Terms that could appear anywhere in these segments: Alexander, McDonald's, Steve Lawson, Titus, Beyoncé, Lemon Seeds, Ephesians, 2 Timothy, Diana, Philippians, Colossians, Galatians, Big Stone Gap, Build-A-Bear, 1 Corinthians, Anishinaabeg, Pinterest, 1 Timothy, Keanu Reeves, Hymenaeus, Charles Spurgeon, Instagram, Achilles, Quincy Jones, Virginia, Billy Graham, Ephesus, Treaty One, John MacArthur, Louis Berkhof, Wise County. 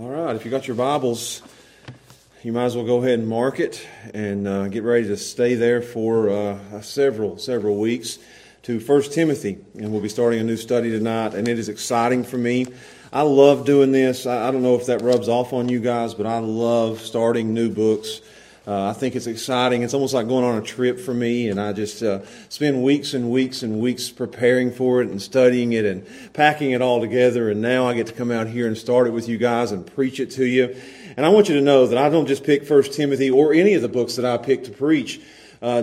All right, if you got your Bibles, you might as well go ahead and mark it and get ready to stay there for several weeks to 1 Timothy. And we'll be starting a new study tonight, and it is exciting for me. I love doing this. I don't know if that rubs off on you guys, but I love starting new books. I think it's exciting. It's almost like going on a trip for me, and I just spend weeks and weeks and weeks preparing for it and studying it and packing it all together, and now I get to come out here and start it with you guys and preach it to you. And I want you to know that I don't just pick 1 Timothy or any of the books that I pick to preach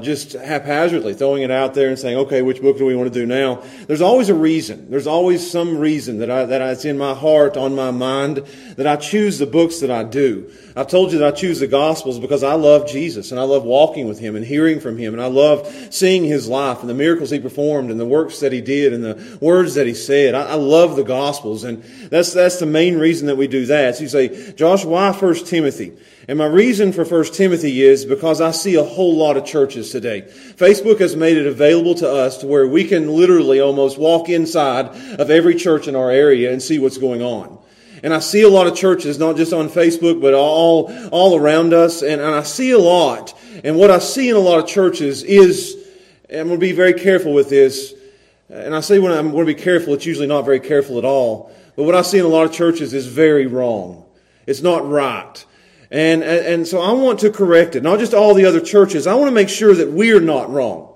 just haphazardly, throwing it out there and saying, okay, which book do we want to do now? There's always a reason. There's always some reason that it's in my heart, on my mind, that I choose the books that I do. I've told you that I choose the Gospels because I love Jesus and I love walking with Him and hearing from Him, and I love seeing His life and the miracles He performed and the works that He did and the words that He said. I love the Gospels, and that's the main reason that we do that. So you say, Josh, why 1 Timothy? And my reason for 1 Timothy is because I see a whole lot of churches today. Facebook has made it available to us to where we can literally almost walk inside of every church in our area and see what's going on. And I see a lot of churches, not just on Facebook, but all around us. And I see a lot. And what I see in a lot of churches is, and I'm going to be very careful with this, and I say when I'm going to be careful, it's usually not very careful at all. But what I see in a lot of churches is very wrong. It's not right. And so I want to correct it. Not just all the other churches. I want to make sure that we're not wrong.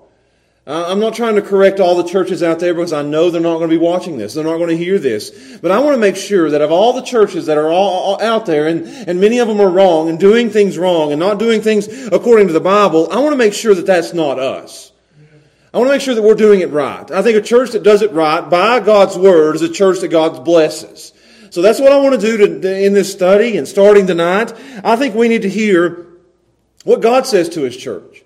I'm not trying to correct all the churches out there because I know they're not going to be watching this. They're not going to hear this. But I want to make sure that of all the churches that are all out there, and many of them are wrong and doing things wrong and not doing things according to the Bible, I want to make sure that that's not us. I want to make sure that we're doing it right. I think a church that does it right by God's Word is a church that God blesses. So that's what I want to do in this study and starting tonight. I think we need to hear what God says to His church.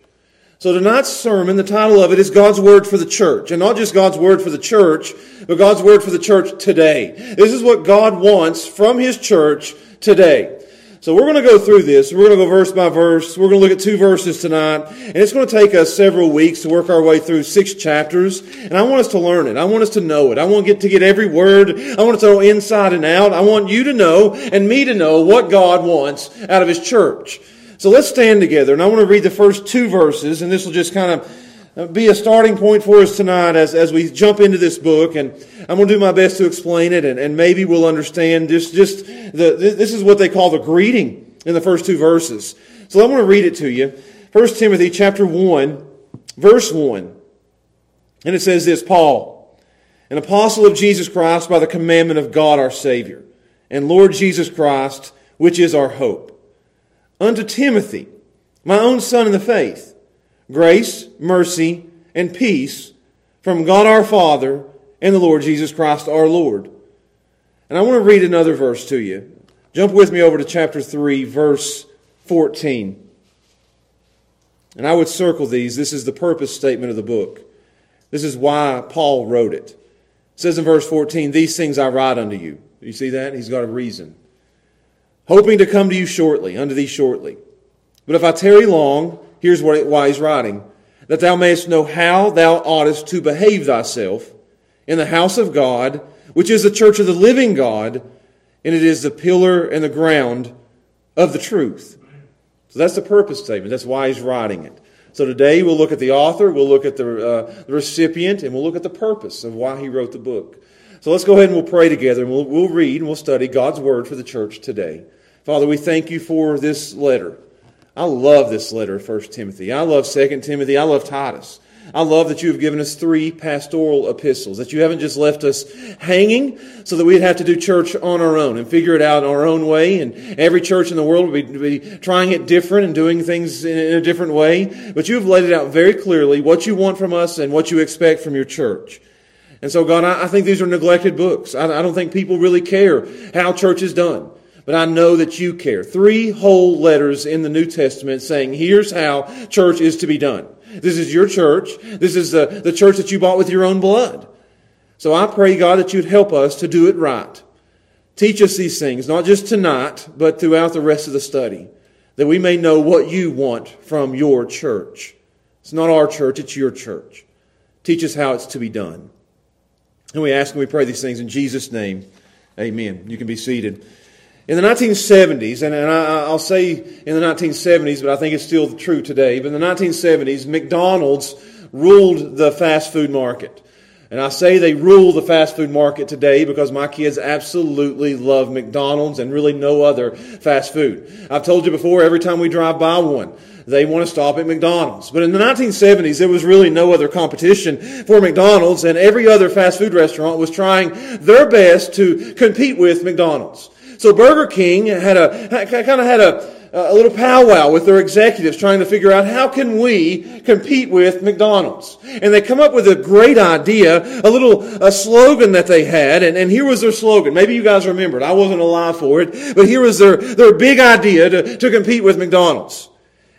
So tonight's sermon, the title of it is God's Word for the Church. And not just God's Word for the church, but God's Word for the church today. This is what God wants from His church today. So we're going to go through this. We're going to go verse by verse. We're going to look at two verses tonight. And it's going to take us several weeks to work our way through 6 chapters. And I want us to learn it. I want us to know it. I want to get every word. I want to know inside and out. I want you to know and me to know what God wants out of His church. So let's stand together, and I want to read the first 2 verses, and this will just kind of be a starting point for us tonight as we jump into this book, and I'm going to do my best to explain it, and maybe we'll understand this is what they call the greeting in the first 2 verses. So I'm going to read it to you. 1 Timothy chapter 1, verse 1, and it says this, Paul, an apostle of Jesus Christ by the commandment of God our Savior, and Lord Jesus Christ, which is our hope. Unto Timothy, my own son in the faith, grace, mercy, and peace from God our Father and the Lord Jesus Christ our Lord. And I want to read another verse to you. Jump with me over to chapter 3, verse 14. And I would circle these. This is the purpose statement of the book. This is why Paul wrote it. It says in verse 14, these things I write unto you. You see that? He's got a reason. Hoping to come to you shortly, unto thee shortly. But if I tarry long, here's why he's writing, that thou mayest know how thou oughtest to behave thyself in the house of God, which is the church of the living God, and it is the pillar and the ground of the truth. So that's the purpose statement. That's why he's writing it. So today we'll look at the author, we'll look at the recipient, and we'll look at the purpose of why he wrote the book. So let's go ahead and we'll pray together, and we'll read and we'll study God's Word for the church today. Father, we thank you for this letter. I love this letter, 1 Timothy. I love 2 Timothy. I love Titus. I love that you have given us 3 pastoral epistles, that you haven't just left us hanging so that we'd have to do church on our own and figure it out our own way. And every church in the world would be trying it different and doing things in a different way. But you have laid it out very clearly what you want from us and what you expect from your church. And so, God, I think these are neglected books. I don't think people really care how church is done. But I know that you care. 3 whole letters in the New Testament saying, here's how church is to be done. This is your church. This is the church that you bought with your own blood. So I pray, God, that you'd help us to do it right. Teach us these things, not just tonight, but throughout the rest of the study, that we may know what you want from your church. It's not our church, it's your church. Teach us how it's to be done. And we ask and we pray these things in Jesus' name. Amen. You can be seated. In the 1970s, and I'll say in the 1970s, but I think it's still true today, but in the 1970s, McDonald's ruled the fast food market. And I say they rule the fast food market today because my kids absolutely love McDonald's and really no other fast food. I've told you before, every time we drive by one, they want to stop at McDonald's. But in the 1970s, there was really no other competition for McDonald's, and every other fast food restaurant was trying their best to compete with McDonald's. So Burger King had a little powwow with their executives trying to figure out how can we compete with McDonald's. And they come up with a great idea, a slogan that they had. And here was their slogan. Maybe you guys remember it. I wasn't alive for it. But here was their big idea to compete with McDonald's.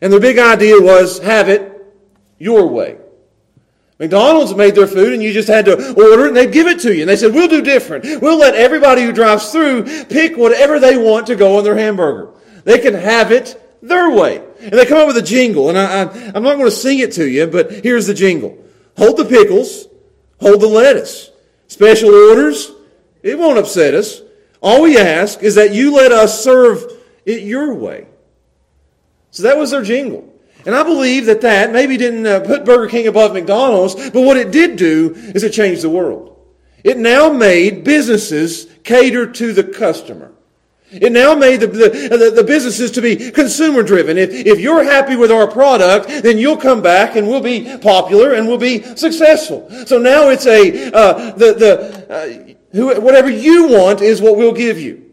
And their big idea was, have it your way. McDonald's made their food and you just had to order it and they'd give it to you. And they said, we'll do different. We'll let everybody who drives through pick whatever they want to go on their hamburger. They can have it their way. And they come up with a jingle. And I'm not going to sing it to you, but here's the jingle. Hold the pickles. Hold the lettuce. Special orders. It won't upset us. All we ask is that you let us serve it your way. So that was their jingle. And I believe that maybe didn't put Burger King above McDonald's, but what it did do is it changed the world. It now made businesses cater to the customer. It now made the businesses to be consumer-driven. If you're happy with our product, then you'll come back and we'll be popular and we'll be successful. So now it's whatever you want is what we'll give you.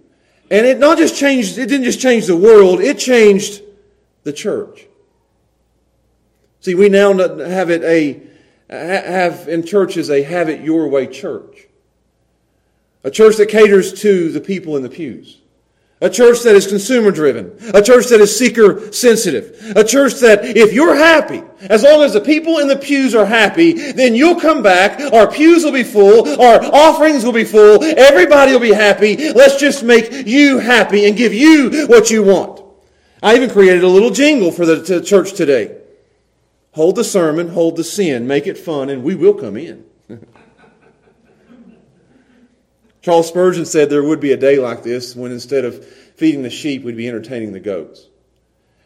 And it didn't just change the world, it changed the church. See, we now have in churches a have it your way church. A church that caters to the people in the pews. A church that is consumer-driven. A church that is seeker-sensitive. A church that if you're happy, as long as the people in the pews are happy, then you'll come back, our pews will be full, our offerings will be full, everybody will be happy. Let's just make you happy and give you what you want. I even created a little jingle for the church today. Hold the sermon, hold the sin, make it fun, and we will come in. Charles Spurgeon said there would be a day like this when instead of feeding the sheep, we'd be entertaining the goats.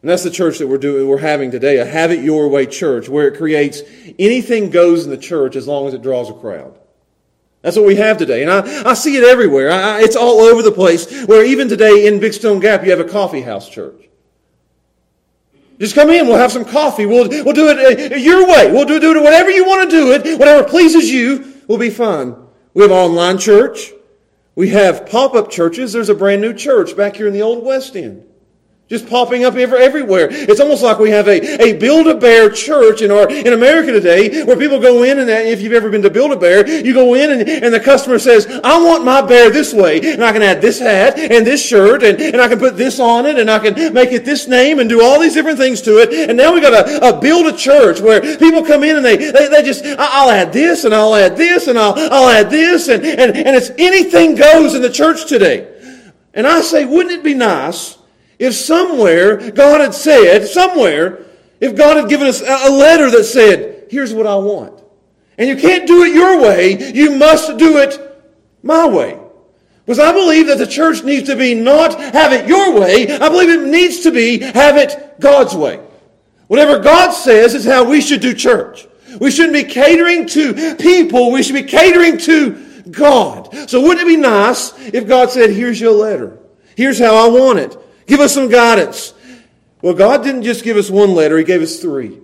And that's the church that we're having today, a have it your way church, where it creates anything goes in the church as long as it draws a crowd. That's what we have today. And I see it everywhere. It's all over the place, where even today in Big Stone Gap, you have a coffee house church. Just come in, we'll have some coffee, we'll do it your way, we'll do it whatever you want to do it, whatever pleases you, will be fine. We have online church. We have pop-up churches. There's a brand new church back here in the Old West End. Just popping up everywhere. It's almost like we have a Build-A-Bear church in America today, where people go in, and if you've ever been to Build-A-Bear, you go in and the customer says, I want my bear this way, and I can add this hat and this shirt, and I can put this on it, and I can make it this name and do all these different things to it. And now we got a Build-A-Church where people come in and they just, I'll add this and I'll add this and I'll add this, and it's anything goes in the church today. And I say, wouldn't it be nice if if God had given us a letter that said, here's what I want. And you can't do it your way, you must do it my way. Because I believe that the church needs to be not have it your way, I believe it needs to be have it God's way. Whatever God says is how we should do church. We shouldn't be catering to people, we should be catering to God. So wouldn't it be nice if God said, here's your letter, here's how I want it. Give us some guidance. Well, God didn't just give us one letter. He gave us three.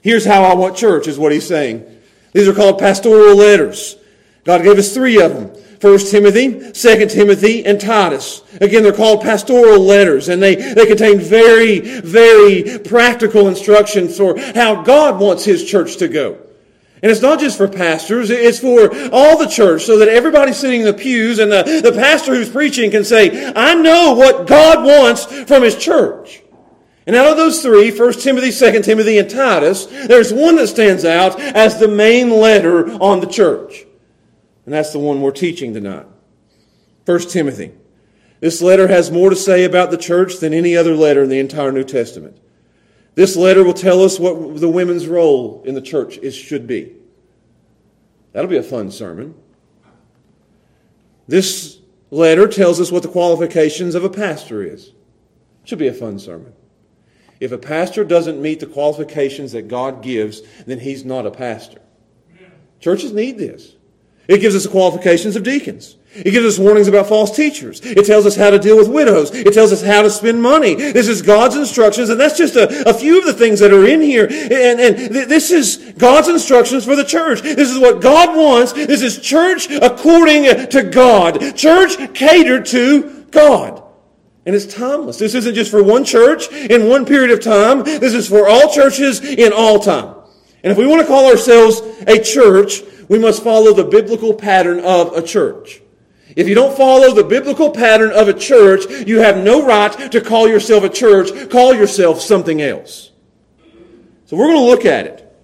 Here's how I want church is what he's saying. These are called pastoral letters. God gave us three of them. 1 Timothy, 2 Timothy, and Titus. Again, they're called pastoral letters, and they contain very, very practical instructions for how God wants his church to go. And it's not just for pastors, it's for all the church, so that everybody sitting in the pews and the pastor who's preaching can say, I know what God wants from his church. And out of those three, 1 Timothy, 2 Timothy, and Titus, there's one that stands out as the main letter on the church. And that's the one we're teaching tonight. 1 Timothy. This letter has more to say about the church than any other letter in the entire New Testament. This letter will tell us what the women's role in the church should be. That'll be a fun sermon. This letter tells us what the qualifications of a pastor is. Should be a fun sermon. If a pastor doesn't meet the qualifications that God gives, then he's not a pastor. Churches need this. It gives us the qualifications of deacons. It gives us warnings about false teachers. It tells us how to deal with widows. It tells us how to spend money. This is God's instructions, and that's just a few of the things that are in here. And this is God's instructions for the church. This is what God wants. This is church according to God. Church catered to God. And it's timeless. This isn't just for one church in one period of time. This is for all churches in all time. And if we want to call ourselves a church, we must follow the biblical pattern of a church. If you don't follow the biblical pattern of a church, you have no right to call yourself a church. Call yourself something else. So we're going to look at it.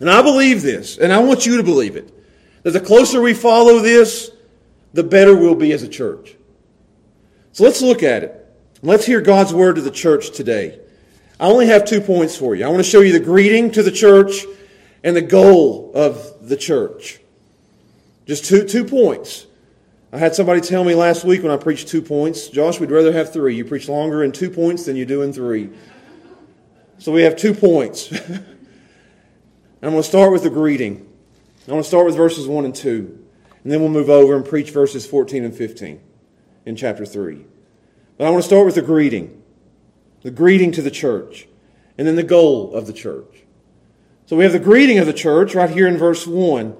And I believe this, and I want you to believe it, that the closer we follow this, the better we'll be as a church. So let's look at it. Let's hear God's word to the church today. I only have 2 points for you. I want to show you the greeting to the church and the goal of the church. Just two points. I had somebody tell me last week when I preached 2 points, Josh, we'd rather have 3. You preach longer in 2 points than you do in 3. So we have 2 points. I'm going to start with the greeting. I want to start with verses 1 and 2. And then we'll move over and preach verses 14 and 15 in chapter 3. But I want to start with the greeting. The greeting to the church. And then the goal of the church. So we have the greeting of the church right here in verse 1.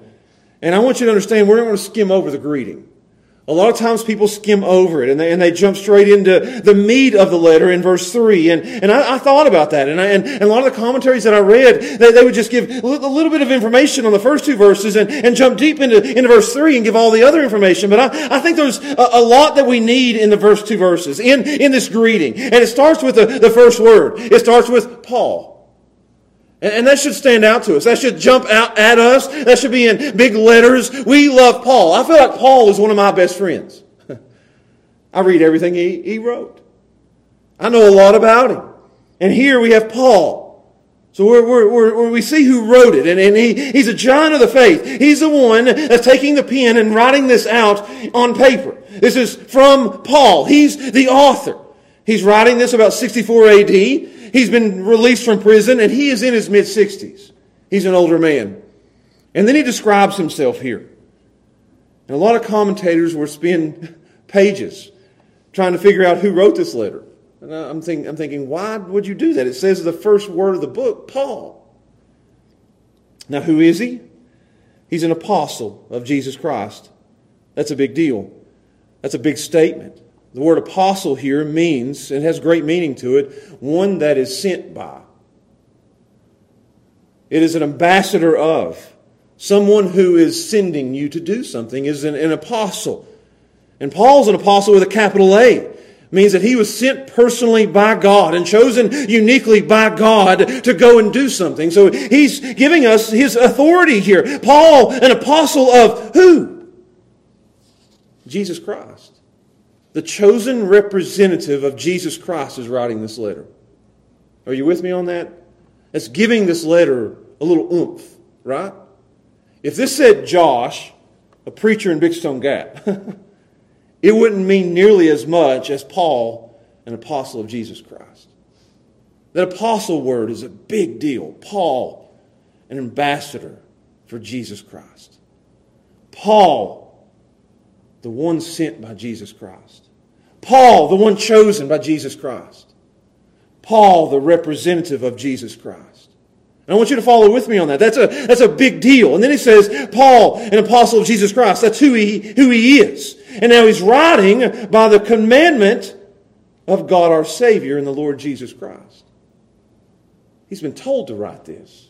And I want you to understand, we're not going to skim over the greeting. A lot of times people skim over it and they jump straight into the meat of the letter in verse 3. And I thought about that. And a lot of the commentaries that I read, they would just give a little bit of information on the first 2 verses and jump deep into verse 3 and give all the other information. But I think there's a lot that we need in the first 2 verses, in this greeting. And it starts with the first word. It starts with Paul. And that should stand out to us. That should jump out at us. That should be in big letters. We love Paul. I feel like Paul is one of my best friends. I read everything he wrote. I know a lot about him. And here we have Paul. So we see who wrote it. And he's a giant of the faith. He's the one that's taking the pen and writing this out on paper. This is from Paul. He's the author. He's writing this about 64 A.D., He's been released from prison, and he is in his mid-60s. He's an older man. And then he describes himself here. And a lot of commentators were spending pages trying to figure out who wrote this letter. And I'm thinking, why would you do that? It says the first word of the book, Paul. Now, who is he? He's an apostle of Jesus Christ. That's a big deal. That's a big statement. The word apostle here means, and has great meaning to it, one that is sent by. It is an ambassador of. Someone who is sending you to do something is an apostle. And Paul's an apostle with a capital A. It means that he was sent personally by God and chosen uniquely by God to go and do something. So he's giving us his authority here. Paul, an apostle of who? Jesus Christ. The chosen representative of Jesus Christ is writing this letter. Are you with me on that? That's giving this letter a little oomph, right? If this said Josh, a preacher in Big Stone Gap, it wouldn't mean nearly as much as Paul, an apostle of Jesus Christ. That apostle word is a big deal. Paul, an ambassador for Jesus Christ. Paul, the one sent by Jesus Christ. Paul, the one chosen by Jesus Christ. Paul, the representative of Jesus Christ. And I want you to follow with me on that. That's a big deal. And then he says, Paul, an apostle of Jesus Christ. That's who he is. And now he's writing by the commandment of God our Savior and the Lord Jesus Christ. He's been told to write this.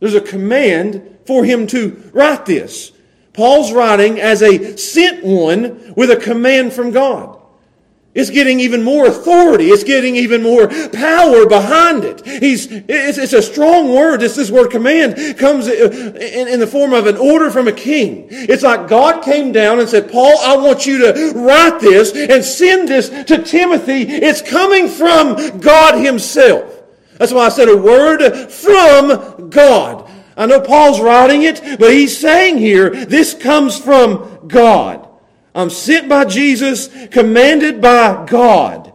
There's a command for him to write this. Paul's writing as a sent one with a command from God. It's getting even more authority. It's getting even more power behind it. It's a strong word. It's this word command comes in the form of an order from a king. It's like God came down and said, Paul, I want you to write this and send this to Timothy. It's coming from God himself. That's why I said a word from God. I know Paul's writing it, but he's saying here, this comes from God. I'm sent by Jesus, commanded by God.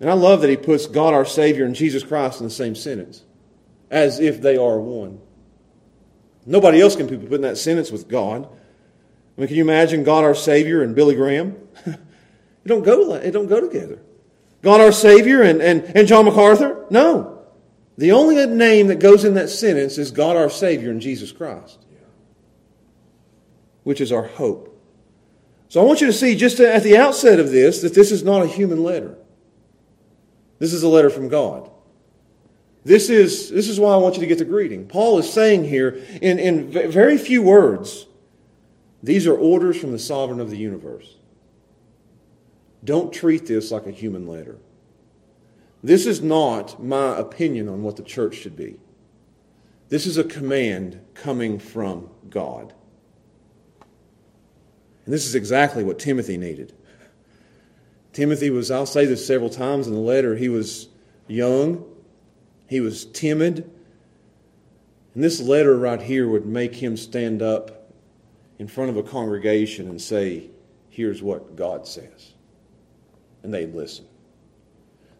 And I love that he puts God our Savior and Jesus Christ in the same sentence, as if they are one. Nobody else can be put in that sentence with God. I mean, can you imagine God our Savior and Billy Graham? It don't go together. God our Savior and John MacArthur? No. The only name that goes in that sentence is God our Savior and Jesus Christ, which is our hope. So I want you to see just at the outset of this that this is not a human letter. This is a letter from God. This is why I want you to get the greeting. Paul is saying here in very few words, these are orders from the sovereign of the universe. Don't treat this like a human letter. This is not my opinion on what the church should be. This is a command coming from God. And this is exactly what Timothy needed. Timothy was, I'll say this several times in the letter, he was young, he was timid, and this letter right here would make him stand up in front of a congregation and say, here's what God says. And they'd listen.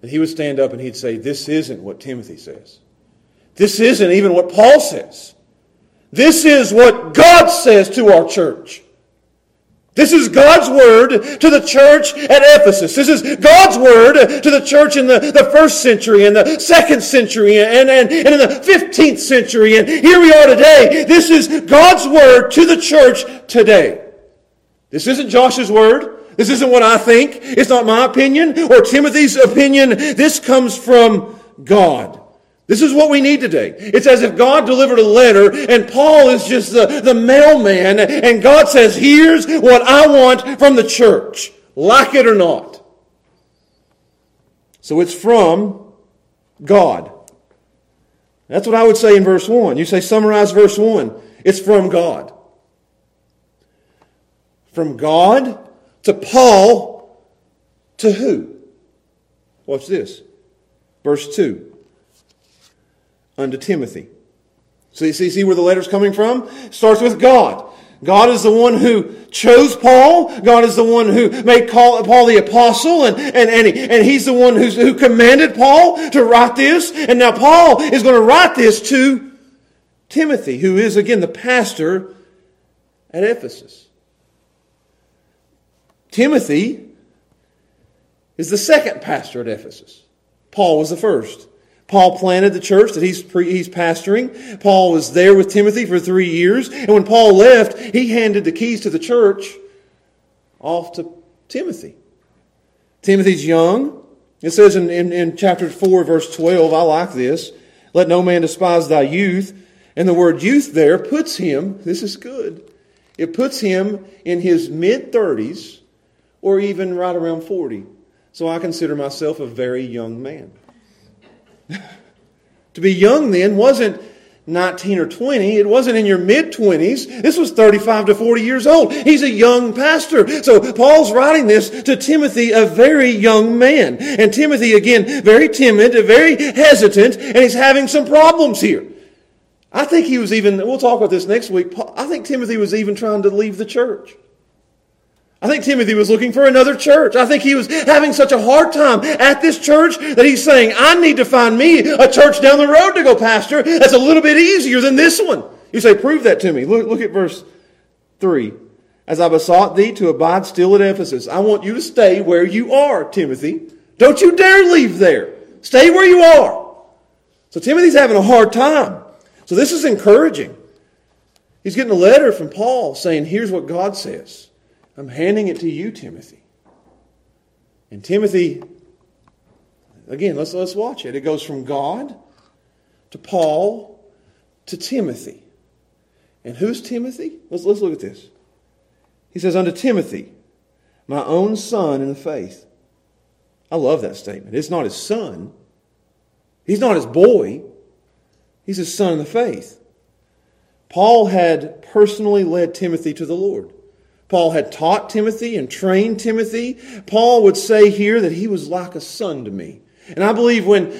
And he would stand up and he'd say, this isn't what Timothy says. This isn't even what Paul says. This is what God says to our church. This is God's word to the church at Ephesus. This is God's word to the church in the first century and the second century and in the 15th century. And here we are today. This is God's word to the church today. This isn't Joshua's word. This isn't what I think. It's not my opinion or Timothy's opinion. This comes from God. This is what we need today. It's as if God delivered a letter and Paul is just the mailman and God says, here's what I want from the church, like it or not. So it's from God. That's what I would say in verse 1. You say, summarize verse 1. It's from God. From God to Paul, to who? Watch this. Verse 2. Unto Timothy. See where the letter's coming from? Starts with God. God is the one who chose Paul. God is the one who made Paul the apostle. And he's the one who commanded Paul to write this. And now Paul is going to write this to Timothy, who is, again, the pastor at Ephesus. Timothy is the second pastor at Ephesus. Paul was the first. Paul planted the church that he's pastoring. Paul was there with Timothy for 3 years. And when Paul left, he handed the keys to the church off to Timothy. Timothy's young. It says in chapter 4, verse 12, I like this, let no man despise thy youth. And the word youth there puts him, this is good, it puts him in his mid-30s or even right around 40. So I consider myself a very young man. To be young then wasn't 19 or 20. It wasn't in your mid-20s. This was 35 to 40 years old. He's a young pastor. So Paul's writing this to Timothy, a very young man. And Timothy, again, very timid, very hesitant, and he's having some problems here. I think he was even, we'll talk about this next week, I think Timothy was even trying to leave the church. I think Timothy was looking for another church. I think he was having such a hard time at this church that he's saying, I need to find me a church down the road to go pastor that's a little bit easier than this one. You say, prove that to me. Look at verse 3. As I besought thee to abide still at Ephesus. I want you to stay where you are, Timothy. Don't you dare leave there. Stay where you are. So Timothy's having a hard time. So this is encouraging. He's getting a letter from Paul saying, here's what God says. I'm handing it to you, Timothy. And Timothy, again, let's watch it. It goes from God to Paul to Timothy. And who's Timothy? Let's look at this. He says, unto Timothy, my own son in the faith. I love that statement. It's not his son. He's not his boy. He's his son in the faith. Paul had personally led Timothy to the Lord. Paul had taught Timothy and trained Timothy. Paul would say here that he was like a son to me. And I believe when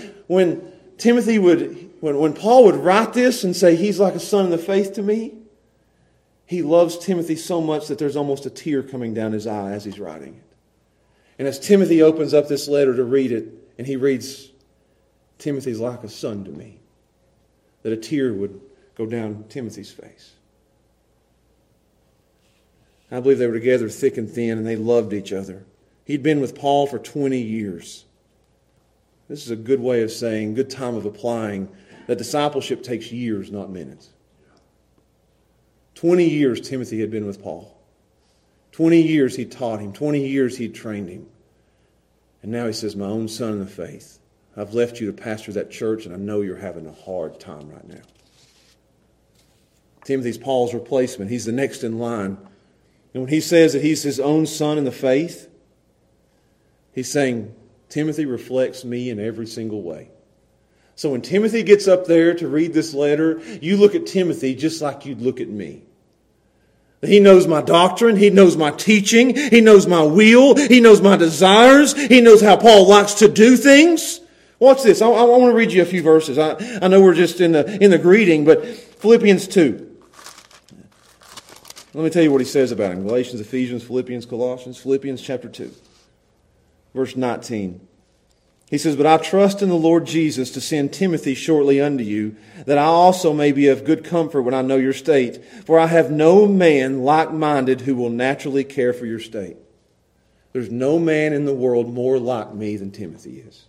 Paul would write this and say he's like a son in the faith to me, He loves Timothy so much that there's almost a tear coming down his eye as he's writing it. And as Timothy opens up this letter to read it, and he reads, Timothy's like a son to me, that a tear would go down Timothy's face. I believe they were together thick and thin, and they loved each other. He'd been with Paul for 20 years. This is a good way of saying, good time of applying, that discipleship takes years, not minutes. 20 years Timothy had been with Paul. 20 years he taught him. 20 years he trained him. And now he says, my own son in the faith, I've left you to pastor that church, and I know you're having a hard time right now. Timothy's Paul's replacement. He's the next in line. And when he says that he's his own son in the faith, he's saying, Timothy reflects me in every single way. So when Timothy gets up there to read this letter, you look at Timothy just like you'd look at me. He knows my doctrine. He knows my teaching. He knows my will. He knows my desires. He knows how Paul likes to do things. Watch this. I want to read you a few verses. I know we're just in the greeting, but Philippians 2. Let me tell you what he says about him. Galatians, Ephesians, Philippians, Colossians. Philippians chapter 2, verse 19. He says, but I trust in the Lord Jesus to send Timothy shortly unto you, that I also may be of good comfort when I know your state. For I have no man like-minded who will naturally care for your state. There's no man in the world more like me than Timothy is.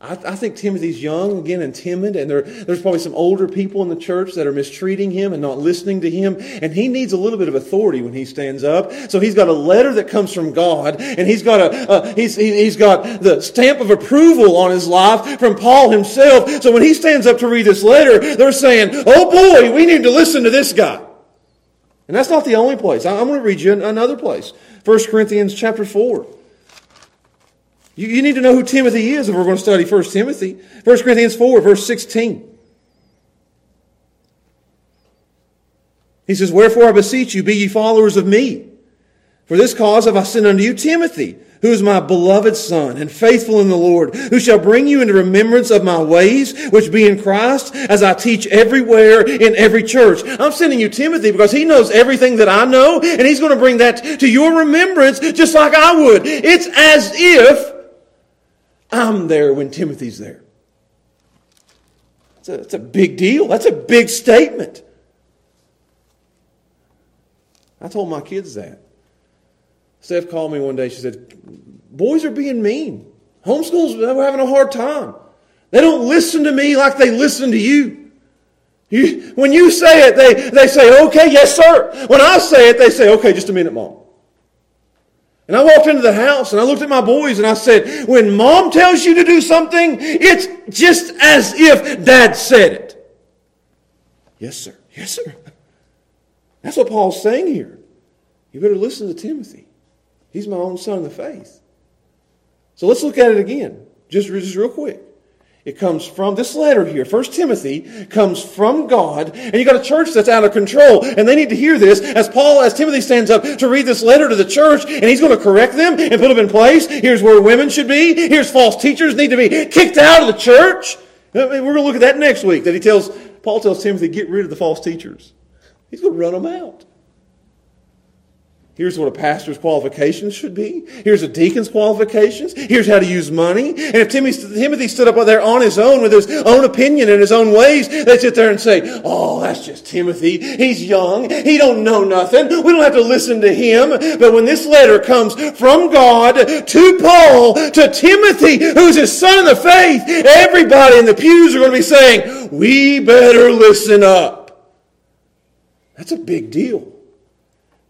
I think Timothy's young again and timid, and there's probably some older people in the church that are mistreating him and not listening to him, and he needs a little bit of authority when he stands up. So he's got a letter that comes from God, and he's got he's got the stamp of approval on his life from Paul himself. So when he stands up to read this letter, they're saying, "Oh boy, we need to listen to this guy." And that's not the only place. I'm going to read you another place. 1 Corinthians chapter 4. You need to know who Timothy is if we're going to study 1 Timothy. 1 Corinthians 4, verse 16. He says, wherefore I beseech you, be ye followers of me. For this cause have I sent unto you Timothy, who is my beloved son, and faithful in the Lord, who shall bring you into remembrance of my ways, which be in Christ, as I teach everywhere in every church. I'm sending you Timothy because he knows everything that I know, and he's going to bring that to your remembrance just like I would. It's as if I'm there when Timothy's there. That's a big deal. That's a big statement. I told my kids that. Steph called me one day. She said, boys are being mean. Homeschool's having a hard time. They don't listen to me like they listen to you. When you say it, they say, okay, yes, sir. When I say it, they say, okay, just a minute, Mom. And I walked into the house and I looked at my boys and I said, when Mom tells you to do something, it's just as if Dad said it. Yes, sir. Yes, sir. That's what Paul's saying here. You better listen to Timothy. He's my own son in the faith. So let's look at it again, just real quick. It comes from this letter here. 1 Timothy comes from God. And you've got a church that's out of control. And they need to hear this as Timothy stands up to read this letter to the church. And he's going to correct them and put them in place. Here's where women should be. Here's false teachers need to be kicked out of the church. We're going to look at that next week. That Paul tells Timothy, get rid of the false teachers. He's going to run them out. Here's what a pastor's qualifications should be. Here's a deacon's qualifications. Here's how to use money. And if Timothy stood up there on his own with his own opinion and his own ways, they'd sit there and say, oh, that's just Timothy. He's young. He don't know nothing. We don't have to listen to him. But when this letter comes from God to Paul, to Timothy, who's his son in the faith, everybody in the pews are going to be saying, we better listen up. That's a big deal.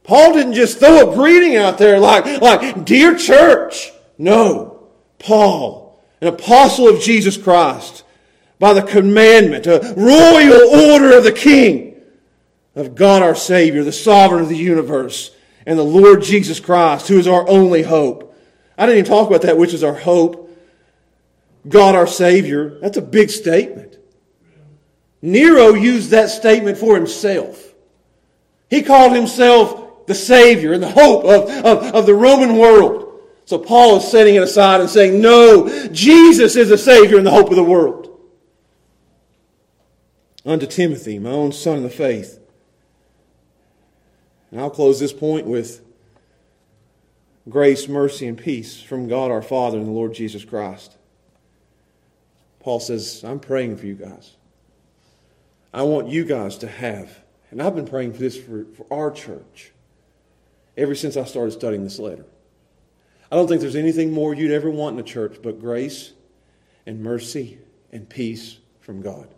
Paul didn't just throw a greeting out there like, dear church. No, Paul, an apostle of Jesus Christ, by the commandment, a royal order of the King, of God our Savior, the sovereign of the universe, and the Lord Jesus Christ, who is our only hope. I didn't even talk about that, which is our hope. God our Savior, that's a big statement. Nero used that statement for himself. He called himself the Savior and the hope of the Roman world. So Paul is setting it aside and saying, no, Jesus is the Savior and the hope of the world. Unto Timothy, my own son in the faith, And I'll close this point with grace, mercy, and peace from God our Father and the Lord Jesus Christ. Paul says, I'm praying for you guys. I want you guys to have, and I've been praying for this for our church ever since I started studying this letter. I don't think there's anything more you'd ever want in a church but grace and mercy and peace from God.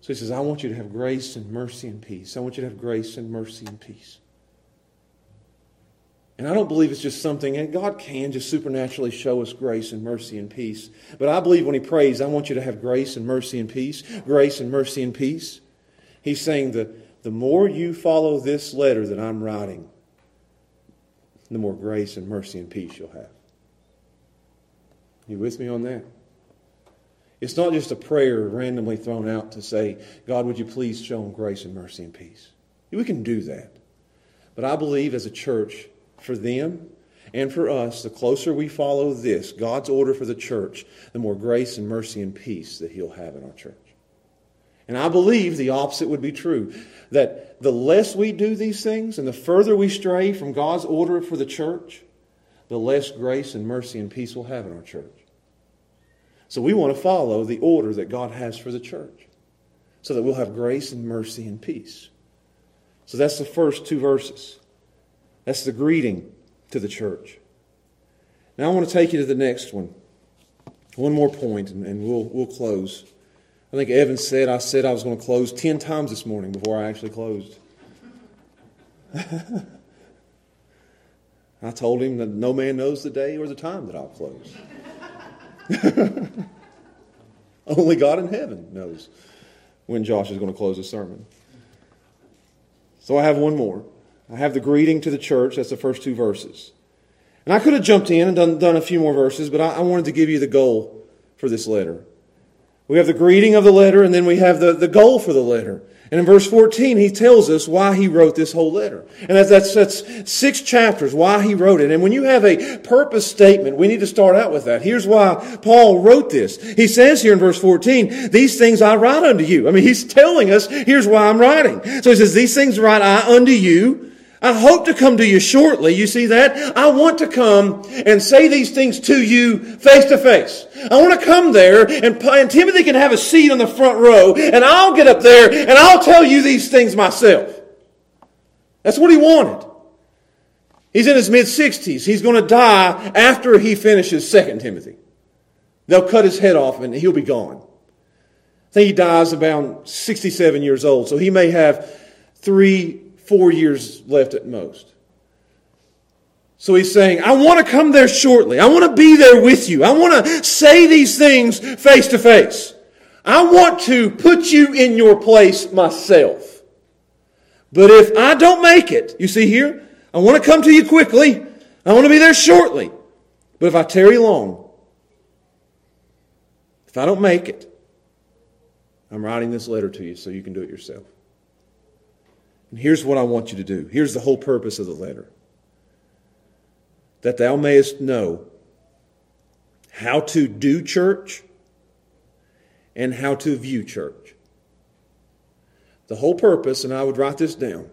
So he says, I want you to have grace and mercy and peace. I want you to have grace and mercy and peace. And I don't believe it's just something, and God can just supernaturally show us grace and mercy and peace. But I believe when he prays, I want you to have grace and mercy and peace, grace and mercy and peace. He's saying that the more you follow this letter that I'm writing, the more grace and mercy and peace you'll have. You with me on that? It's not just a prayer randomly thrown out to say, God, would you please show them grace and mercy and peace? We can do that. But I believe as a church, for them and for us, the closer we follow this, God's order for the church, the more grace and mercy and peace that he'll have in our church. And I believe the opposite would be true, that the less we do these things and the further we stray from God's order for the church, the less grace and mercy and peace we'll have in our church. So we want to follow the order that God has for the church so that we'll have grace and mercy and peace. So that's the first two verses. That's the greeting to the church. Now I want to take you to the next one. One more point and we'll close. I think Evan said I was going to close 10 times this morning before I actually closed. I told him that no man knows the day or the time that I'll close. Only God in heaven knows when Josh is going to close his sermon. So I have one more. I have the greeting to the church. That's the first two verses. And I could have jumped in and done a few more verses, but I wanted to give you the goal for this letter. We have the greeting of the letter, and then we have the goal for the letter. And in verse 14, he tells us why he wrote this whole letter. And that's 6 chapters, why he wrote it. And when you have a purpose statement, we need to start out with that. Here's why Paul wrote this. He says here in verse 14, these things I write unto you. I mean, he's telling us, here's why I'm writing. So he says, these things write I unto you. I hope to come to you shortly. You see that? I want to come and say these things to you face to face. I want to come there and Timothy can have a seat on the front row and I'll get up there and I'll tell you these things myself. That's what he wanted. He's in his mid-60s. He's going to die after he finishes 2 Timothy. They'll cut his head off and he'll be gone. I think he dies about 67 years old. So he may have 3-4 years left at most. So he's saying, I want to come there shortly. I want to be there with you. I want to say these things face to face. I want to put you in your place myself. But if I don't make it, you see here, I want to come to you quickly. I want to be there shortly. But if I tarry long, if I don't make it, I'm writing this letter to you so you can do it yourself. And here's what I want you to do. Here's the whole purpose of the letter. That thou mayest know how to do church and how to view church. The whole purpose, and I would write this down,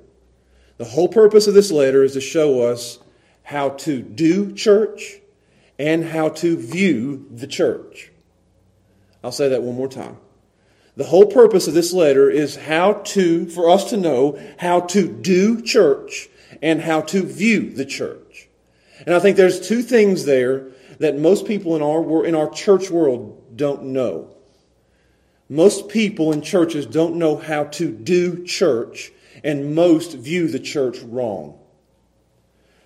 the whole purpose of this letter is to show us how to do church and how to view the church. I'll say that one more time. The whole purpose of this letter is for us to know how to do church and how to view the church. And I think there's two things there that most people in our church world don't know. Most people in churches don't know how to do church, and most view the church wrong.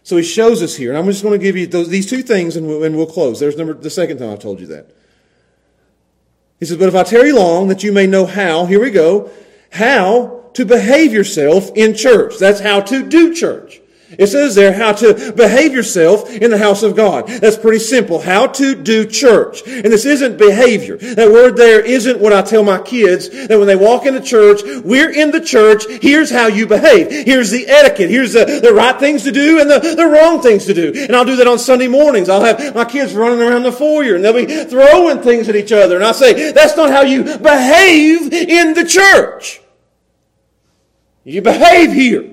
So he shows us here, and I'm just going to give you these two things and we'll close. There's the second time I told you that. He says, but if I tarry long, that you may know how, here we go, how to behave yourself in church. That's how to do church. It says there, how to behave yourself in the house of God. That's pretty simple. How to do church. And this isn't behavior. That word there isn't what I tell my kids, that when they walk into church, we're in the church, here's how you behave. Here's the etiquette. Here's the right things to do and the wrong things to do. And I'll do that on Sunday mornings. I'll have my kids running around the foyer and they'll be throwing things at each other. And I'll say, that's not how you behave in the church. You behave here.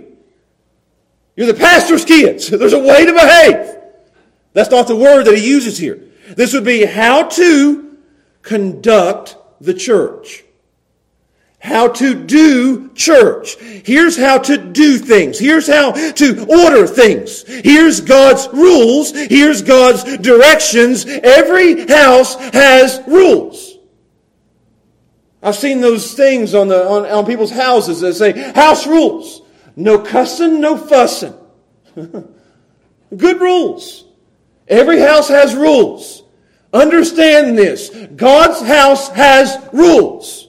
You're the pastor's kids. There's a way to behave. That's not the word that he uses here. This would be how to conduct the church. How to do church. Here's how to do things. Here's how to order things. Here's God's rules. Here's God's directions. Every house has rules. I've seen those things on people's houses that say, house rules. No cussing, no fussing. Good rules. Every house has rules. Understand this. God's house has rules.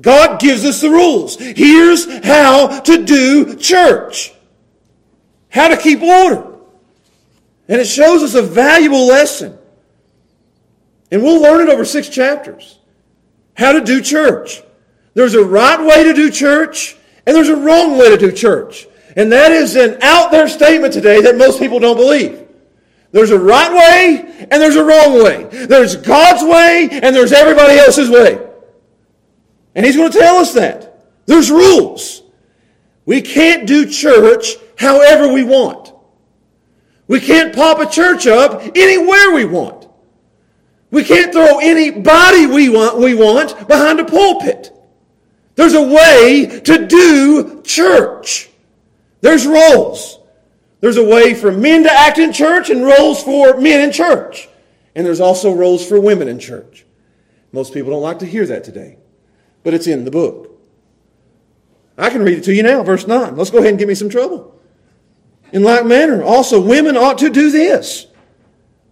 God gives us the rules. Here's how to do church. How to keep order. And it shows us a valuable lesson. And we'll learn it over 6 chapters. How to do church. There's a right way to do church, and there's a wrong way to do church. And that is an out there statement today that most people don't believe. There's a right way, and there's a wrong way. There's God's way, and there's everybody else's way. And he's going to tell us that. There's rules. We can't do church however we want. We can't pop a church up anywhere we want. We can't throw anybody we want behind a pulpit. There's a way to do church. There's roles. There's a way for men to act in church and roles for men in church. And there's also roles for women in church. Most people don't like to hear that today. But it's in the book. I can read it to you now, verse 9. Let's go ahead and give me some trouble. In like manner, also women ought to do this.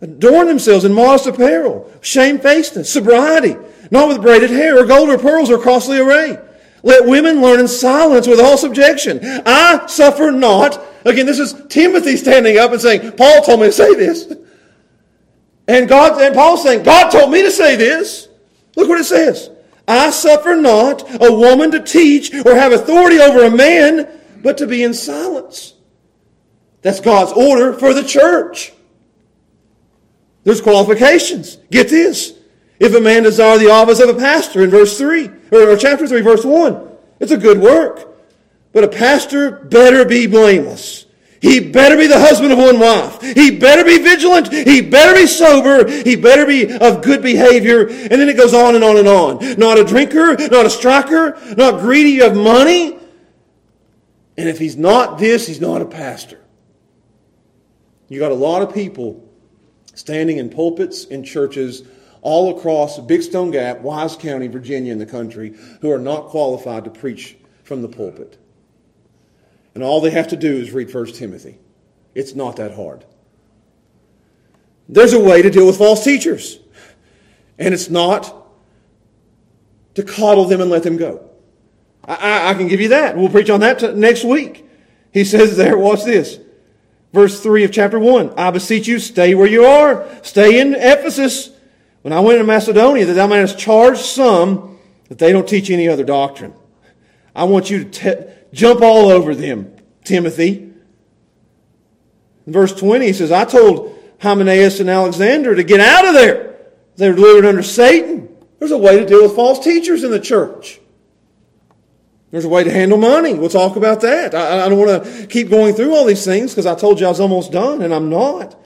Adorn themselves in modest apparel, shamefacedness, sobriety, not with braided hair or gold or pearls or costly array. Let women learn in silence with all subjection. I suffer not. Again, this is Timothy standing up and saying, Paul told me to say this. And Paul's saying, God told me to say this. Look what it says. I suffer not a woman to teach or have authority over a man, but to be in silence. That's God's order for the church. There's qualifications. Get this. If a man desire the office of a pastor in verse 3, or chapter 3, verse 1, it's a good work. But a pastor better be blameless. He better be the husband of one wife. He better be vigilant. He better be sober. He better be of good behavior. And then it goes on and on and on. Not a drinker, not a striker, not greedy of money. And if he's not this, he's not a pastor. You got a lot of people standing in pulpits in churches all across Big Stone Gap, Wise County, Virginia, and the country who are not qualified to preach from the pulpit. And all they have to do is read 1 Timothy. It's not that hard. There's a way to deal with false teachers. And it's not to coddle them and let them go. I can give you that. We'll preach on that next week. He says there, watch this. Verse 3 of chapter 1. I beseech you, stay where you are. Stay in Ephesus. When I went into Macedonia, that thou mayest charge some that they don't teach any other doctrine. I want you to jump all over them, Timothy. In verse 20, he says, I told Hymenaeus and Alexander to get out of there. They were delivered under Satan. There's a way to deal with false teachers in the church. There's a way to handle money. We'll talk about that. I don't want to keep going through all these things because I told you I was almost done, and I'm not.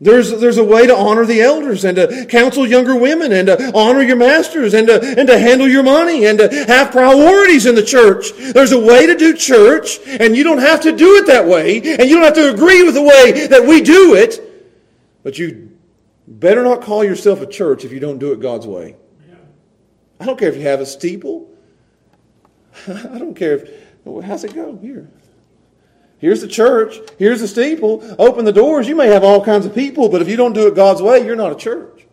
There's a way to honor the elders and to counsel younger women and to honor your masters and to handle your money and to have priorities in the church. There's a way to do church, and you don't have to do it that way, and you don't have to agree with the way that we do it. But you better not call yourself a church if you don't do it God's way. I don't care if you have a steeple. I don't care if... How's it go here? Here's the church. Here's the steeple. Open the doors. You may have all kinds of people, but if you don't do it God's way, you're not a church.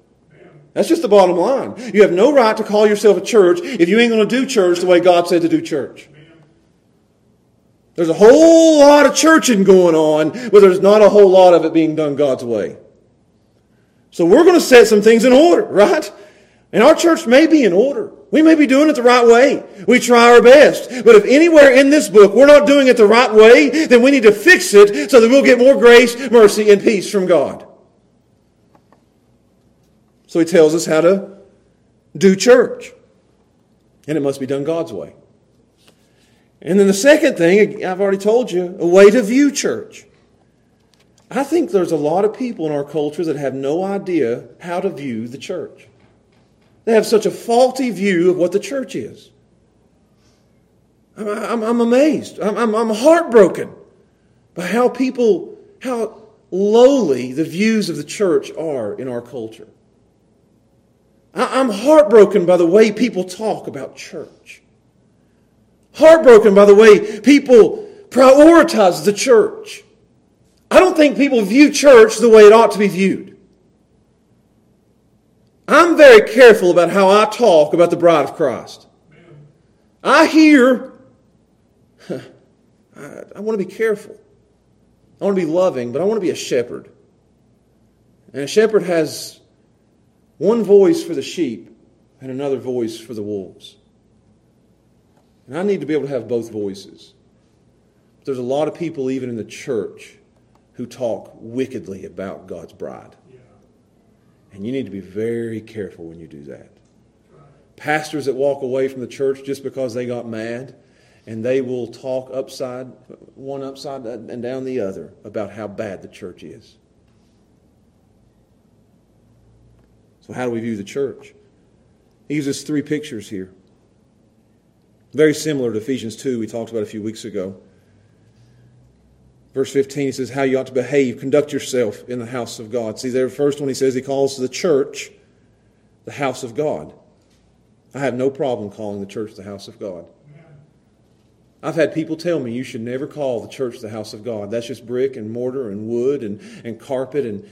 That's just the bottom line. You have no right to call yourself a church if you ain't going to do church the way God said to do church. There's a whole lot of churching going on, but there's not a whole lot of it being done God's way. So we're going to set some things in order, right? And our church may be in order. We may be doing it the right way. We try our best. But if anywhere in this book we're not doing it the right way, then we need to fix it so that we'll get more grace, mercy, and peace from God. So he tells us how to do church. And it must be done God's way. And then the second thing, I've already told you, a way to view church. I think there's a lot of people in our culture that have no idea how to view the church. They have such a faulty view of what the church is. I'm amazed. I'm heartbroken by how lowly the views of the church are in our culture. I'm heartbroken by the way people talk about church. Heartbroken by the way people prioritize the church. I don't think people view church the way it ought to be viewed. I'm very careful about how I talk about the bride of Christ. I hear, I want to be careful. I want to be loving, but I want to be a shepherd. And a shepherd has one voice for the sheep and another voice for the wolves. And I need to be able to have both voices. But there's a lot of people, even in the church, who talk wickedly about God's bride. Yeah. And you need to be very careful when you do that. Right. Pastors that walk away from the church just because they got mad, and they will talk upside and down the other about how bad the church is. So how do we view the church? He gives us three pictures here. Very similar to Ephesians 2 we talked about a few weeks ago. Verse 15, he says how you ought to behave, conduct yourself in the house of God. See, there, first one he says, he calls the church the house of God. I have no problem calling the church the house of God. I've had people tell me you should never call the church the house of God. That's just brick and mortar and wood and carpet.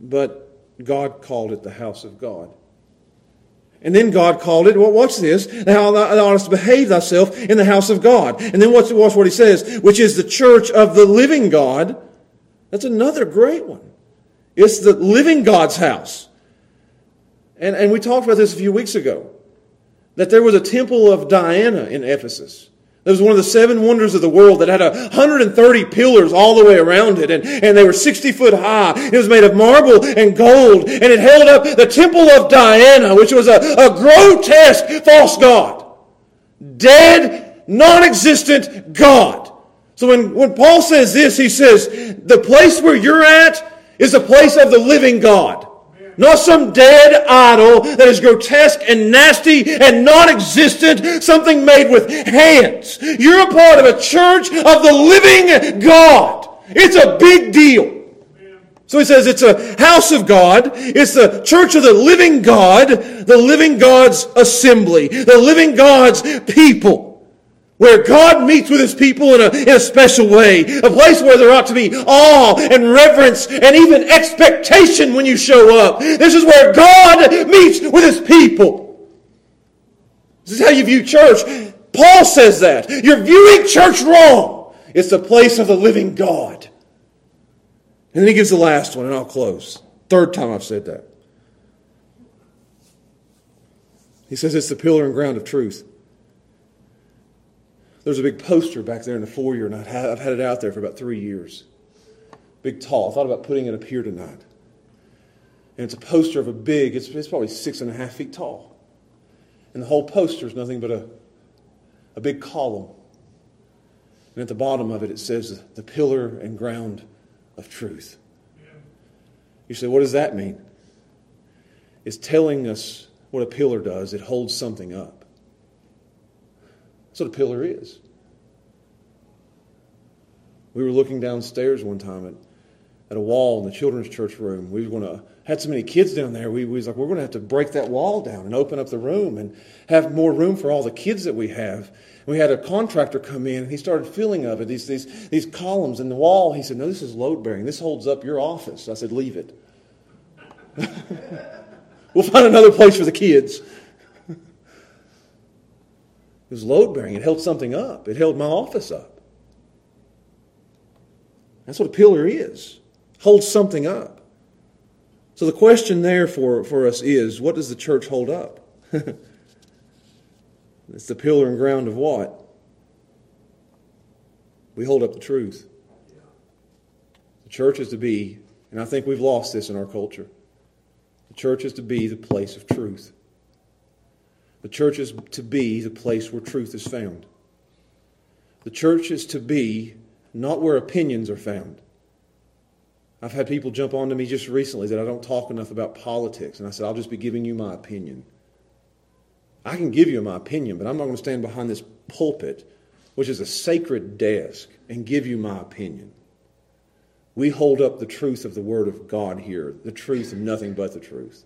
But God called it the house of God. And then God called it, well, watch this, how thou oughtest to behave thyself in the house of God. And then watch what he says, which is the church of the living God. That's another great one. It's the living God's house. And we talked about this a few weeks ago, that there was a temple of Diana in Ephesus. It was one of the seven wonders of the world that had 130 pillars all the way around it. And they were 60 foot high. It was made of marble and gold. And it held up the temple of Diana, which was a grotesque false god. Dead, non-existent God. So when Paul says this, he says, the place where you're at is the place of the living God. Not some dead idol that is grotesque and nasty and non-existent, something made with hands. You're a part of a church of the living God. It's a big deal. So he says it's a house of God. It's the church of the living God, the living God's assembly, the living God's people, where God meets with his people in a special way. A place where there ought to be awe and reverence and even expectation when you show up. This is where God meets with his people. This is how you view church. Paul says that. You're viewing church wrong. It's the place of the living God. And then he gives the last one, and I'll close. Third time I've said that. He says it's the pillar and ground of truth. There's a big poster back there in the foyer, and I've had it out there for about 3 years. Big, tall. I thought about putting it up here tonight. And it's a poster of a big, it's probably 6.5 feet tall. And the whole poster is nothing but a big column. And at the bottom of it, it says, the pillar and ground of truth. You say, what does that mean? It's telling us what a pillar does. It holds something up. That's what a pillar is. We were looking downstairs one time at a wall in the children's church room. We were had so many kids down there, we was like, we're going to have to break that wall down and open up the room and have more room for all the kids that we have. And we had a contractor come in, and he started filling up it, these columns in the wall. He said, no, this is load-bearing. This holds up your office. I said, leave it. We'll find another place for the kids. It was load-bearing. It held something up. It held my office up. That's what a pillar is. Holds something up. So the question there for us is, what does the church hold up? It's the pillar and ground of what? We hold up the truth. The church is to be, and I think we've lost this in our culture, the church is to be the place of truth. The church is to be the place where truth is found. The church is to be not where opinions are found. I've had people jump onto me just recently that I don't talk enough about politics. And I said, I'll just be giving you my opinion. I can give you my opinion, but I'm not going to stand behind this pulpit, which is a sacred desk, and give you my opinion. We hold up the truth of the Word of God here, the truth and nothing but the truth.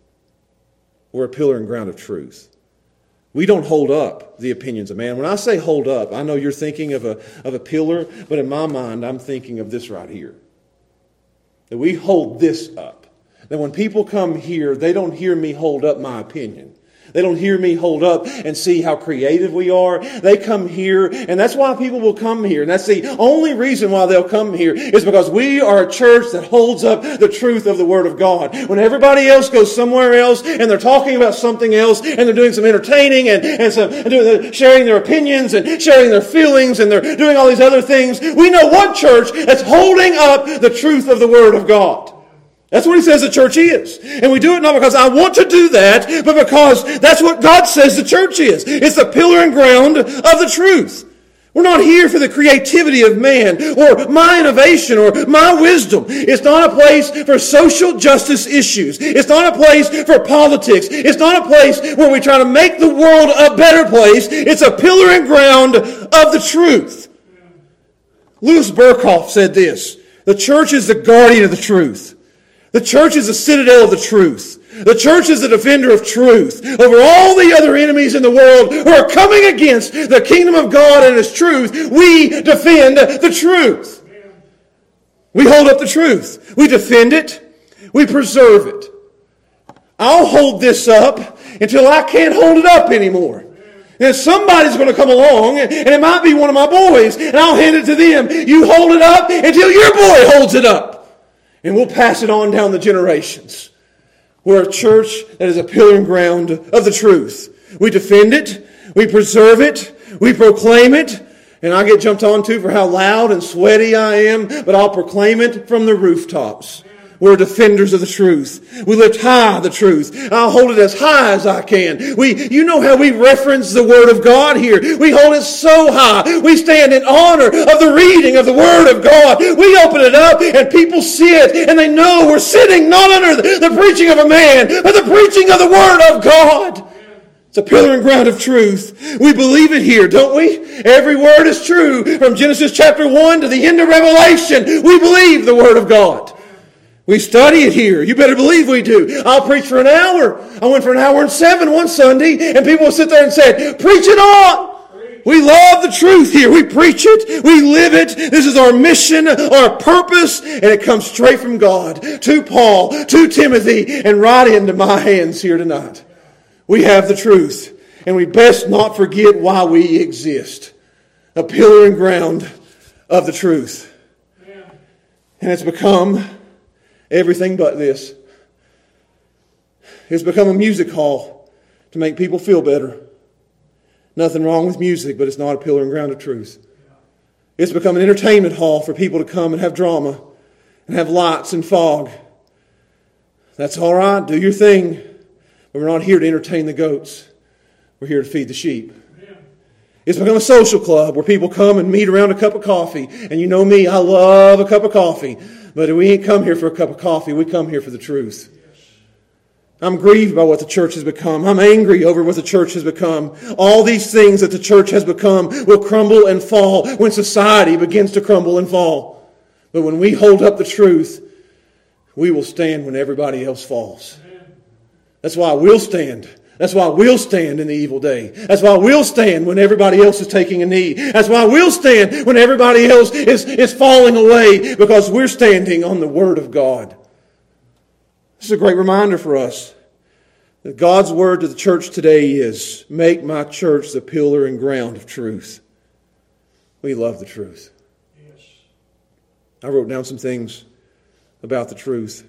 We're a pillar and ground of truth. We don't hold up the opinions of man. When I say hold up, I know you're thinking of a pillar, but in my mind, I'm thinking of this right here. That we hold this up. That when people come here, they don't hear me hold up my opinion. They don't hear me hold up and see how creative we are. They come here, and that's why people will come here. And that's the only reason why they'll come here is because we are a church that holds up the truth of the Word of God. When everybody else goes somewhere else, and they're talking about something else, and they're doing some entertaining, and sharing their opinions, and sharing their feelings, and they're doing all these other things, we know one church that's holding up the truth of the Word of God. That's what he says the church is. And we do it not because I want to do that, but because that's what God says the church is. It's the pillar and ground of the truth. We're not here for the creativity of man or my innovation or my wisdom. It's not a place for social justice issues. It's not a place for politics. It's not a place where we try to make the world a better place. It's a pillar and ground of the truth. Louis Berkhof said this, "The church is the guardian of the truth. The church is the citadel of the truth. The church is the defender of truth over all the other enemies in the world who are coming against the kingdom of God and His truth. We defend the truth. We hold up the truth. We defend it. We preserve it. I'll hold this up until I can't hold it up anymore. And somebody's going to come along, and it might be one of my boys, and I'll hand it to them. You hold it up until your boy holds it up. And we'll pass it on down the generations. We're a church that is a pillar and ground of the truth. We defend it. We preserve it. We proclaim it. And I get jumped on too for how loud and sweaty I am, but I'll proclaim it from the rooftops. We're defenders of the truth. We lift high the truth. I'll hold it as high as I can. You know how we reference the Word of God here. We hold it so high. We stand in honor of the reading of the Word of God. We open it up and people see it and they know we're sitting not under the preaching of a man, but the preaching of the Word of God. It's a pillar and ground of truth. We believe it here, don't we? Every word is true from Genesis chapter 1 to the end of Revelation. We believe the Word of God. We study it here. You better believe we do. I'll preach for an hour. I went for an hour and 7 one Sunday, and people would sit there and say, preach it on. We love the truth here. We preach it. We live it. This is our mission, our purpose, and it comes straight from God to Paul, to Timothy, and right into my hands here tonight. We have the truth, and we best not forget why we exist. A pillar and ground of the truth. And it's become everything but this. It's become a music hall to make people feel better. Nothing wrong with music, but it's not a pillar and ground of truth. It's become an entertainment hall for people to come and have drama and have lights and fog. That's all right, do your thing. But we're not here to entertain the goats. We're here to feed the sheep. It's become a social club where people come and meet around a cup of coffee. And you know me, I love a cup of coffee. But we ain't come here for a cup of coffee. We come here for the truth. I'm grieved by what the church has become. I'm angry over what the church has become. All these things that the church has become will crumble and fall when society begins to crumble and fall. But when we hold up the truth, we will stand when everybody else falls. That's why we'll stand. That's why we'll stand in the evil day. That's why we'll stand when everybody else is taking a knee. That's why we'll stand when everybody else is falling away, because we're standing on the Word of God. This is a great reminder for us that God's word to the church today is, make my church the pillar and ground of truth. We love the truth. Yes. I wrote down some things about the truth.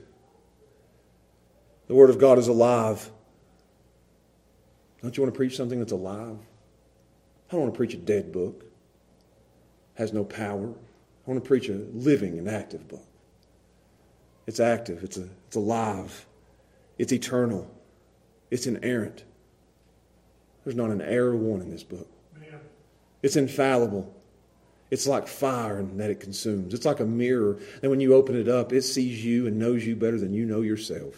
The Word of God is alive. Don't you want to preach something that's alive? I don't want to preach a dead book. Has no power. I want to preach a living and active book. It's active. It's alive. It's eternal. It's inerrant. There's not an error one in this book. It's infallible. It's like fire in that it consumes. It's like a mirror that when you open it up, it sees you and knows you better than you know yourself.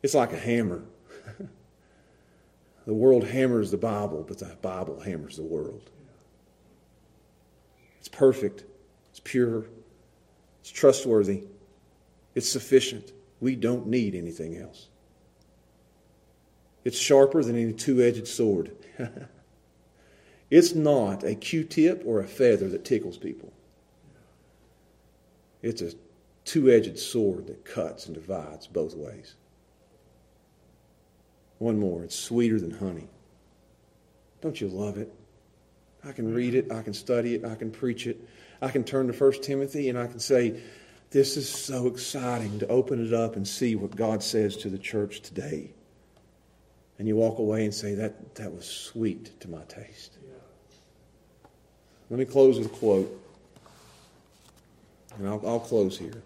It's like a hammer. The world hammers the Bible, but the Bible hammers the world. It's perfect. It's pure. It's trustworthy. It's sufficient. We don't need anything else. It's sharper than any two-edged sword. It's not a Q-tip or a feather that tickles people. It's a two-edged sword that cuts and divides both ways. One more, it's sweeter than honey. Don't you love it? I can read it, I can study it, I can preach it. I can turn to 1 Timothy and I can say, this is so exciting to open it up and see what God says to the church today. And you walk away and say, that was sweet to my taste. Let me close with a quote. And I'll close here.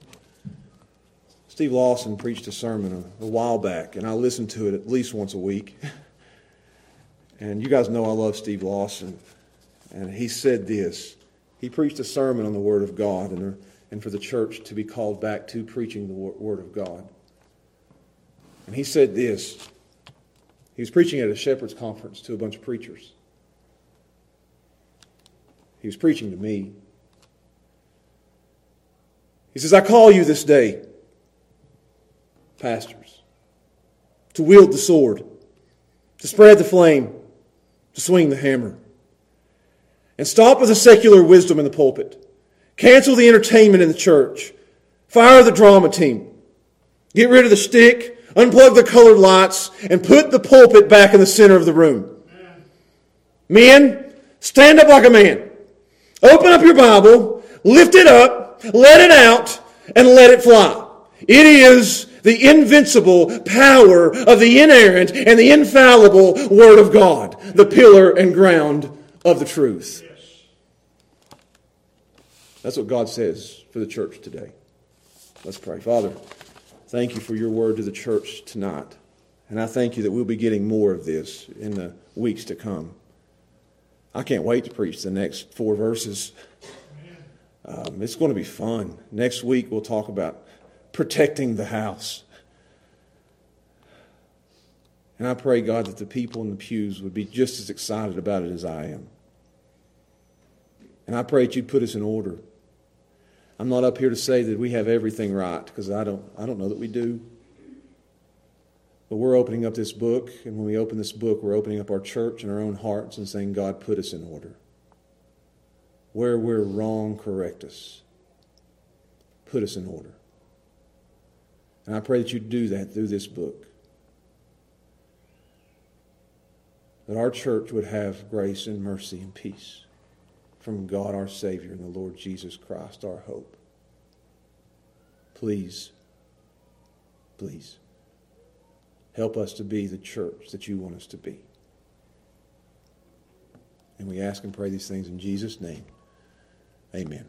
Steve Lawson preached a sermon a while back, and I listened to it at least once a week. And you guys know I love Steve Lawson. And he said this. He preached a sermon on the Word of God and for the church to be called back to preaching the Word of God. And he said this. He was preaching at a shepherd's conference to a bunch of preachers. He was preaching to me. He says, I call you this day, pastors, to wield the sword, to spread the flame, to swing the hammer. And stop with the secular wisdom in the pulpit. Cancel the entertainment in the church. Fire the drama team. Get rid of the stick. Unplug the colored lights and put the pulpit back in the center of the room. Men, stand up like a man. Open up your Bible, lift it up, let it out, and let it fly. It is the invincible power of the inerrant and the infallible Word of God, the pillar and ground of the truth. That's what God says for the church today. Let's pray. Father, thank you for your word to the church tonight. And I thank you that we'll be getting more of this in the weeks to come. I can't wait to preach the next 4 verses. It's going to be fun. Next week we'll talk about protecting the house. And I pray, God, that the people in the pews would be just as excited about it as I am. And I pray that you'd put us in order. I'm not up here to say that we have everything right, because I don't know that we do. But we're opening up this book, and when we open this book, we're opening up our church and our own hearts and saying, God, put us in order. Where we're wrong, correct us. Put us in order. And I pray that you do that through this book. That our church would have grace and mercy and peace from God our Savior and the Lord Jesus Christ our hope. Please, please, help us to be the church that you want us to be. And we ask and pray these things in Jesus' name. Amen.